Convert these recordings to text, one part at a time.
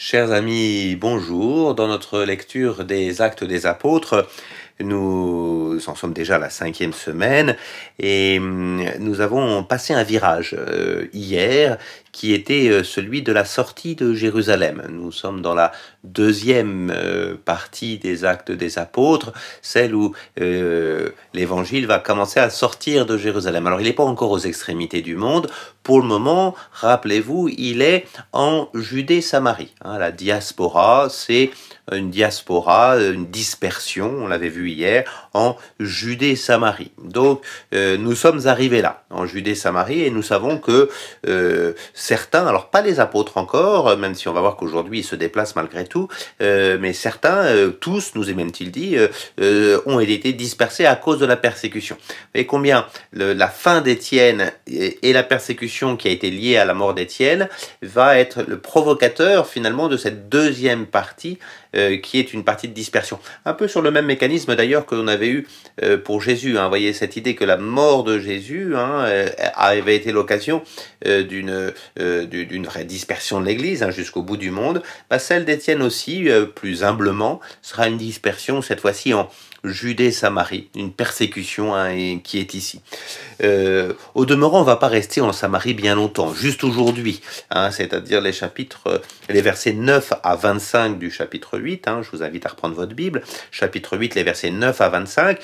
Chers amis, bonjour. Dans notre lecture des Actes des Apôtres, nous en sommes déjà à la 5e semaine et nous avons passé un virage hier qui était celui de la sortie de Jérusalem. Nous sommes dans la deuxième partie des Actes des Apôtres, celle où l'évangile va commencer à sortir de Jérusalem. Alors il n'est pas encore aux extrémités du monde. Pour le moment, rappelez-vous, il est en Judée-Samarie. La diaspora, c'est une diaspora, une dispersion, on l'avait vu hier, en Judée-Samarie. Donc nous sommes arrivés là, en Judée-Samarie, et nous savons que certains, alors pas les apôtres encore, même si on va voir qu'aujourd'hui ils se déplacent malgré tout, mais certains, tous, nous est-il dit, ont été dispersés à cause de la persécution. Vous voyez combien la fin d'Étienne et la persécution qui a été liée à la mort d'Étienne va être le provocateur finalement de cette deuxième partie qui est une partie de dispersion. Un peu sur le même mécanisme d'ailleurs que l'on avait eu pour Jésus. Vous voyez, cette idée que la mort de Jésus avait été l'occasion d'une vraie dispersion de l'Église jusqu'au bout du monde. Celle d'Étienne aussi, plus humblement, sera une dispersion cette fois-ci en Judée-Samarie, une persécution qui est ici. Au demeurant, on ne va pas rester en Samarie bien longtemps, juste aujourd'hui, c'est-à-dire les versets 9 à 25 du chapitre 8, je vous invite à reprendre votre Bible, chapitre 8, les versets 9 à 25,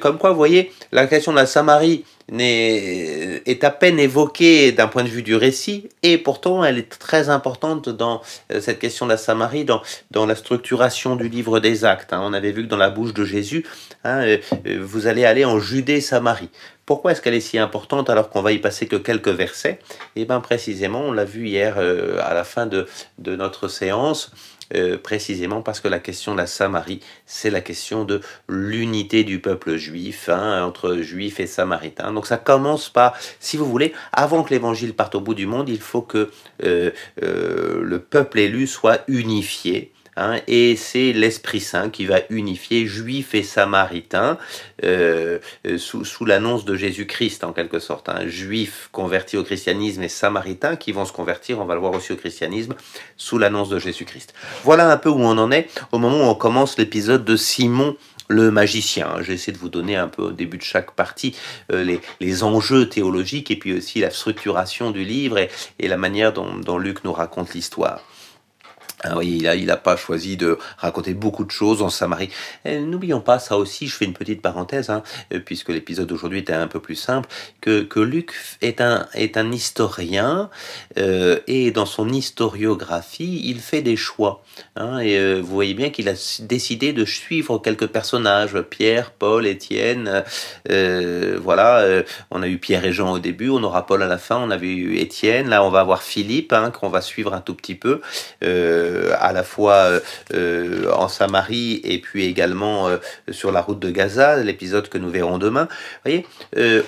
comme quoi, vous voyez, la question de la Samarie est à peine évoquée d'un point de vue du récit, et pourtant elle est très importante dans cette question de la Samarie, dans la structuration du livre des Actes. On avait vu que dans la bouche de Jésus, vous allez aller en Judée-Samarie. Pourquoi est-ce qu'elle est si importante alors qu'on va y passer que quelques versets? Et bien précisément, on l'a vu hier à la fin de notre séance, précisément parce que la question de la Samarie, c'est la question de l'unité du peuple juif, entre juifs et samaritains. Donc ça commence par, si vous voulez, avant que l'évangile parte au bout du monde, il faut que le peuple élu soit unifié. Et c'est l'Esprit Saint qui va unifier Juifs et Samaritains sous l'annonce de Jésus-Christ en quelque sorte. Juifs convertis au christianisme et Samaritains qui vont se convertir, on va le voir aussi au christianisme, sous l'annonce de Jésus-Christ. Voilà un peu où on en est au moment où on commence l'épisode de Simon le magicien. J'essaie de vous donner un peu au début de chaque partie les enjeux théologiques et puis aussi la structuration du livre et la manière dont Luc nous raconte l'histoire. Il n'a pas choisi de raconter beaucoup de choses en Samarie. N'oublions pas, ça aussi, je fais une petite parenthèse, puisque l'épisode d'aujourd'hui était un peu plus simple, que Luc est un historien, et dans son historiographie, il fait des choix. Vous voyez bien qu'il a décidé de suivre quelques personnages, Pierre, Paul, Étienne, on a eu Pierre et Jean au début, on aura Paul à la fin, on avait eu Étienne, là on va avoir Philippe, qu'on va suivre un tout petit peu, à la fois en Samarie et puis également sur la route de Gaza, l'épisode que nous verrons demain. Vous voyez,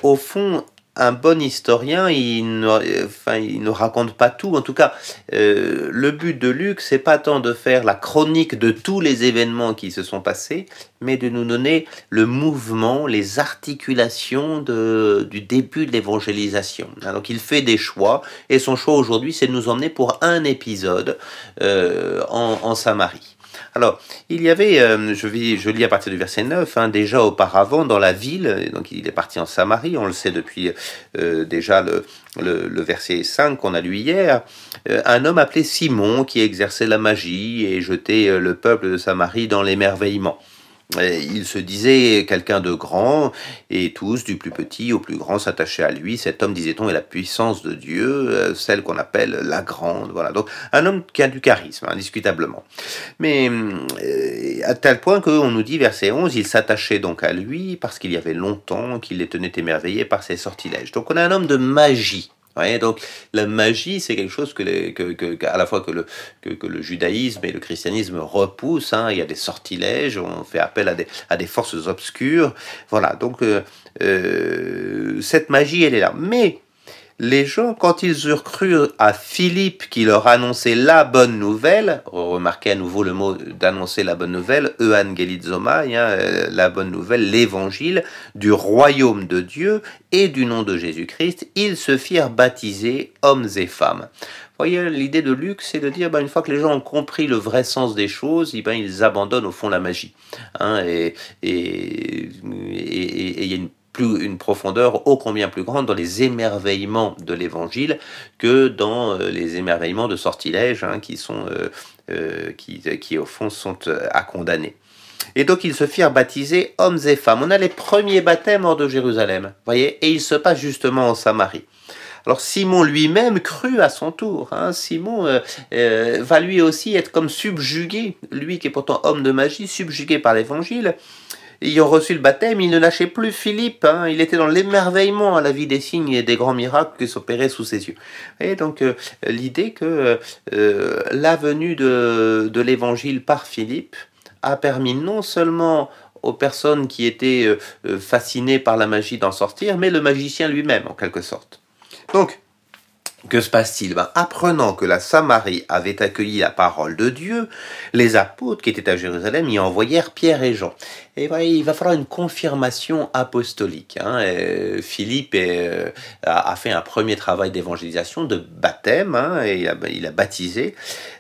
au fond, un bon historien, il ne raconte pas tout. En tout cas, le but de Luc, c'est pas tant de faire la chronique de tous les événements qui se sont passés, mais de nous donner le mouvement, les articulations du début de l'évangélisation. Donc il fait des choix, et son choix aujourd'hui, c'est de nous emmener pour un épisode en Samarie. Alors, il y avait, je lis à partir du verset 9, déjà auparavant dans la ville, donc il est parti en Samarie, on le sait depuis déjà le verset 5 qu'on a lu hier, un homme appelé Simon qui exerçait la magie et jetait le peuple de Samarie dans l'émerveillement. Il se disait quelqu'un de grand, et tous, du plus petit au plus grand, s'attachaient à lui. Cet homme, disait-on, est la puissance de Dieu, celle qu'on appelle la grande. Voilà. Donc, un homme qui a du charisme, indiscutablement. Mais à tel point qu'on nous dit, verset 11, il s'attachait donc à lui parce qu'il y avait longtemps qu'il les tenait émerveillés par ses sortilèges. Donc, on a un homme de magie. Donc la magie, c'est quelque chose que le judaïsme et le christianisme repoussent. Il y a des sortilèges, on fait appel à des forces obscures. Voilà, donc cette magie, elle est là. Mais les gens, quand ils eurent cru à Philippe qui leur annonçait la bonne nouvelle, remarquez à nouveau le mot d'annoncer la bonne nouvelle, euangelizomai, la bonne nouvelle, l'évangile du royaume de Dieu et du nom de Jésus-Christ, ils se firent baptiser hommes et femmes. Voyez, l'idée de Luc, c'est de dire, une fois que les gens ont compris le vrai sens des choses, ils abandonnent au fond la magie. Et il y a une profondeur ô combien plus grande dans les émerveillements de l'évangile que dans les émerveillements de sortilèges qui au fond sont à condamner. Et donc ils se firent baptiser hommes et femmes. On a les premiers baptêmes hors de Jérusalem, voyez, et il se passe justement en Samarie. Alors Simon lui-même crut à son tour. Simon va lui aussi être comme subjugué, lui qui est pourtant homme de magie, subjugué par l'évangile. Ayant reçu le baptême, il ne lâchait plus Philippe. Il était dans l'émerveillement à la vie des signes et des grands miracles qui s'opéraient sous ses yeux. Et donc l'idée que la venue de l'évangile par Philippe a permis non seulement aux personnes qui étaient fascinées par la magie d'en sortir, mais le magicien lui-même en quelque sorte. Donc, que se passe-t-il ? Apprenant que la Samarie avait accueilli la parole de Dieu, les apôtres qui étaient à Jérusalem y envoyèrent Pierre et Jean. Et il va falloir une confirmation apostolique. Philippe a fait un premier travail d'évangélisation, de baptême, et il a baptisé.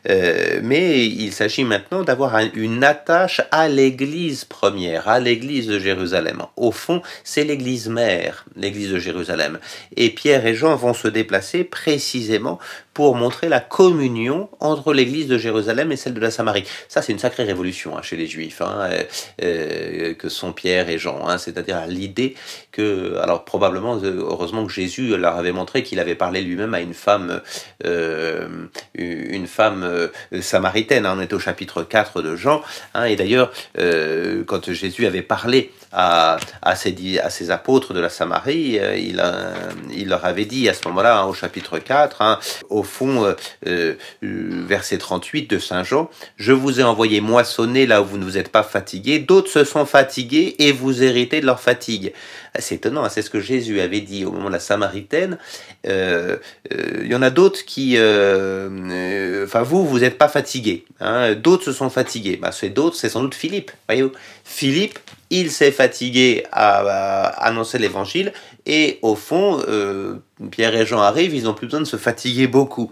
Mais il s'agit maintenant d'avoir une attache à l'église première, à l'église de Jérusalem. Au fond, c'est l'église mère, l'église de Jérusalem. Et Pierre et Jean vont se déplacer précisément pour montrer la communion entre l'église de Jérusalem et celle de la Samarie. Ça, c'est une sacrée révolution chez les Juifs, que sont Pierre et Jean. C'est-à-dire l'idée que, alors probablement, heureusement que Jésus leur avait montré qu'il avait parlé lui-même à une femme samaritaine. On est au chapitre 4 de Jean. Et d'ailleurs, quand Jésus avait parlé à ses apôtres de la Samarie, il leur avait dit à ce moment-là, au chapitre 4, au fond, verset 38 de Saint Jean, « Je vous ai envoyé moissonner là où vous ne vous êtes pas fatigués, d'autres se sont fatigués et vous héritez de leur fatigue. » C'est étonnant, c'est ce que Jésus avait dit au moment de la Samaritaine. Il y en a d'autres qui... vous n'êtes pas fatigués. D'autres se sont fatigués. C'est d'autres, c'est sans doute Philippe. Voyez-vous, Philippe, il s'est fatigué à annoncer l'évangile et au fond, Pierre et Jean arrivent, ils n'ont plus besoin de se fatiguer beaucoup.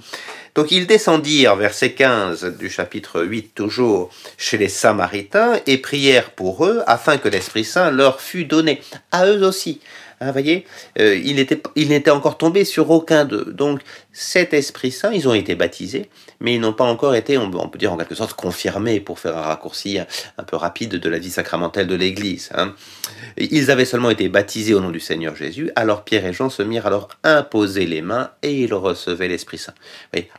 Donc ils descendirent, verset 15 du chapitre 8 toujours, chez les Samaritains et prièrent pour eux afin que l'Esprit Saint leur fût donné, à eux aussi. Il n'était encore tombé sur aucun d'eux. Donc cet Esprit Saint, ils ont été baptisés, mais ils n'ont pas encore été, on peut dire en quelque sorte, confirmés, pour faire un raccourci un peu rapide de la vie sacramentelle de l'Église. Ils avaient seulement été baptisés au nom du Seigneur Jésus, alors Pierre et Jean se mirent à leur imposer les mains et ils recevaient l'Esprit Saint.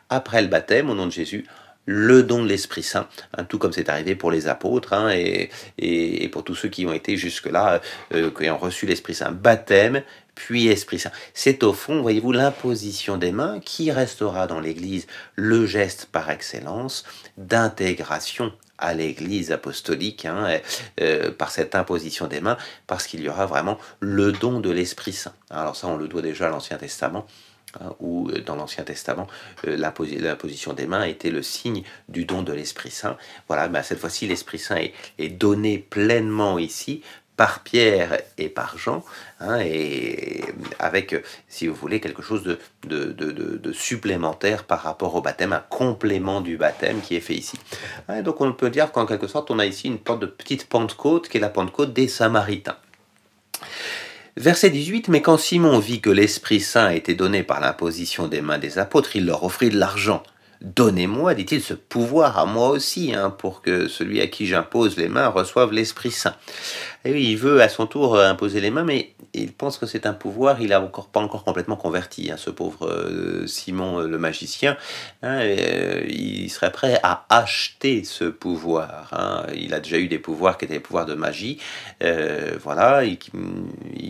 Après le baptême, au nom de Jésus, le don de l'Esprit Saint, tout comme c'est arrivé pour les apôtres et pour tous ceux qui ont été jusque-là, qui ont reçu l'Esprit Saint. Baptême, puis Esprit Saint. C'est au fond, voyez-vous, l'imposition des mains qui restera dans l'Église le geste par excellence d'intégration à l'Église apostolique, par cette imposition des mains, parce qu'il y aura vraiment le don de l'Esprit Saint. Alors ça, on le doit déjà à l'Ancien Testament, où dans l'Ancien Testament, l'imposition des mains était le signe du don de l'Esprit Saint. Voilà, cette fois-ci, l'Esprit Saint est donné pleinement ici par Pierre et par Jean, et avec, si vous voulez, quelque chose de supplémentaire par rapport au baptême, un complément du baptême qui est fait ici. Et donc on peut dire qu'en quelque sorte, on a ici une petite Pentecôte qui est la Pentecôte des Samaritains. Verset 18, « Mais quand Simon vit que l'Esprit Saint était donné par l'imposition des mains des apôtres, il leur offrit de l'argent. « Donnez-moi, dit-il, ce pouvoir à moi aussi, pour que celui à qui j'impose les mains reçoive l'Esprit Saint. » Et oui, il veut à son tour imposer les mains, mais il pense que c'est un pouvoir, il n'a pas encore complètement converti, ce pauvre Simon le magicien. Il serait prêt à acheter ce pouvoir. Il a déjà eu des pouvoirs qui étaient des pouvoirs de magie. Il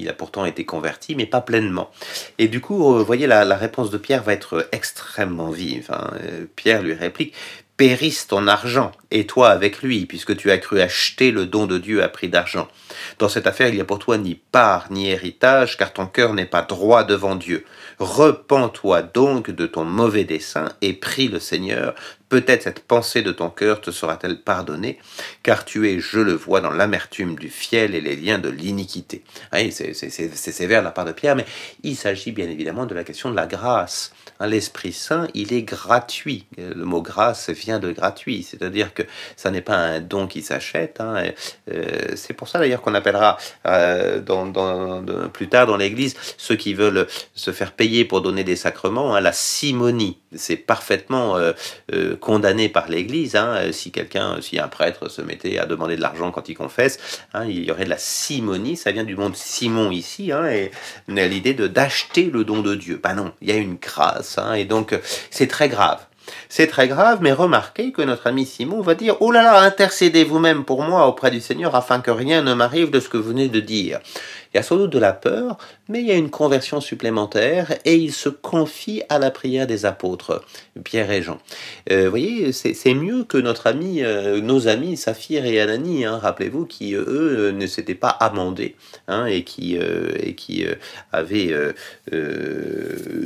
a pourtant été converti, mais pas pleinement. Et du coup, vous voyez, la réponse de Pierre va être extrêmement vive. Pierre lui réplique: « Périsse ton argent, et toi avec lui, puisque tu as cru acheter le don de Dieu à prix d'argent. Dans cette affaire, il n'y a pour toi ni part, ni héritage, car ton cœur n'est pas droit devant Dieu. Repens-toi donc de ton mauvais dessein et prie le Seigneur Peut-être cette pensée de ton cœur te sera-t-elle pardonnée, car tu es, je le vois, dans l'amertume du fiel et les liens de l'iniquité. » C'est sévère de la part de Pierre, mais il s'agit bien évidemment de la question de la grâce. L'Esprit Saint, il est gratuit. Le mot « grâce » vient de « gratuit », c'est-à-dire que ça n'est pas un don qui s'achète. C'est pour ça d'ailleurs qu'on appellera plus tard dans l'Église ceux qui veulent se faire payer pour donner des sacrements la simonie. C'est parfaitement condamné par l'Église. Si un prêtre se mettait à demander de l'argent quand il confesse, il y aurait de la simonie. Ça vient du mot Simon ici, et l'idée d'acheter le don de Dieu. Non, il y a une grâce, et donc c'est très grave. C'est très grave, mais remarquez que notre ami Simon va dire « Oh là là, intercédez vous-même pour moi auprès du Seigneur afin que rien ne m'arrive de ce que vous venez de dire. » Il y a sans doute de la peur, mais il y a une conversion supplémentaire et il se confie à la prière des apôtres, Pierre et Jean. Vous voyez, c'est mieux que notre ami, nos amis Saphir et Anani, rappelez-vous, qui eux ne s'étaient pas amendés et qui avaient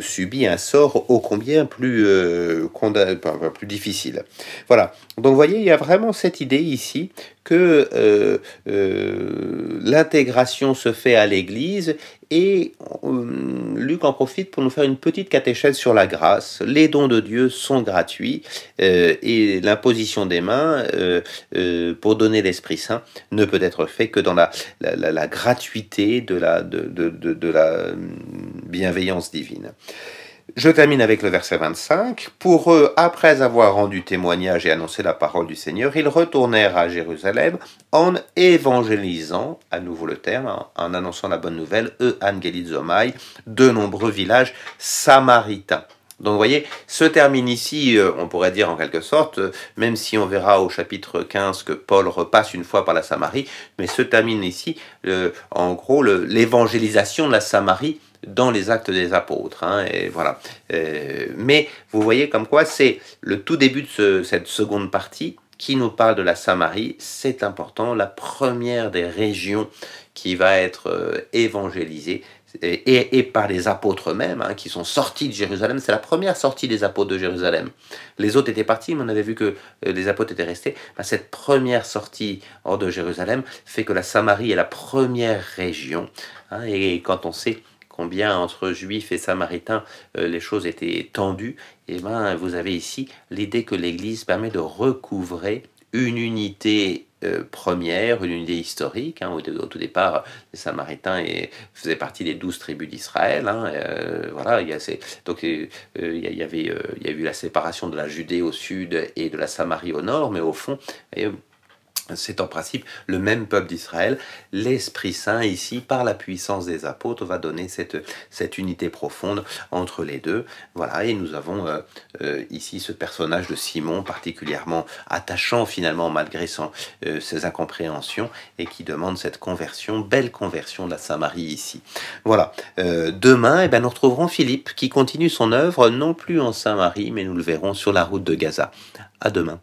subi un sort ô combien plus difficile. Voilà, donc vous voyez, il y a vraiment cette idée ici que l'intégration se fait à l'Église et Luc en profite pour nous faire une petite catéchèse sur la grâce. Les dons de Dieu sont gratuits et l'imposition des mains pour donner l'Esprit Saint ne peut être fait que dans la gratuité de la bienveillance divine. Je termine avec le verset 25. « Pour eux, après avoir rendu témoignage et annoncé la parole du Seigneur, ils retournèrent à Jérusalem en évangélisant, à nouveau le terme, en annonçant la bonne nouvelle, Angelizomai, de nombreux villages samaritains. » Donc vous voyez, se termine ici, on pourrait dire en quelque sorte, même si on verra au chapitre 15 que Paul repasse une fois par la Samarie, mais se termine ici, en gros, l'évangélisation de la Samarie dans les Actes des Apôtres. Et voilà. Mais vous voyez comme quoi c'est le tout début de cette seconde partie qui nous parle de la Samarie. C'est important, la première des régions qui va être évangélisée. Et par les apôtres eux-mêmes, qui sont sortis de Jérusalem. C'est la première sortie des apôtres de Jérusalem. Les autres étaient partis, mais on avait vu que les apôtres étaient restés. Cette première sortie hors de Jérusalem fait que la Samarie est la première région. Et quand on sait combien entre Juifs et Samaritains les choses étaient tendues, vous avez ici l'idée que l'Église permet de recouvrer une unité première, une idée historique. Au tout départ, les Samaritains faisaient partie des 12 tribus d'Israël. Il y a eu la séparation de la Judée au sud et de la Samarie au nord, mais au fond, c'est en principe le même peuple d'Israël. L'Esprit Saint, ici, par la puissance des apôtres, va donner cette unité profonde entre les deux. Voilà, et nous avons ici ce personnage de Simon, particulièrement attachant finalement, malgré ses incompréhensions, et qui demande cette conversion, belle conversion de la Samarie ici. Voilà, demain, nous retrouverons Philippe, qui continue son œuvre, non plus en Samarie, mais nous le verrons sur la route de Gaza. À demain.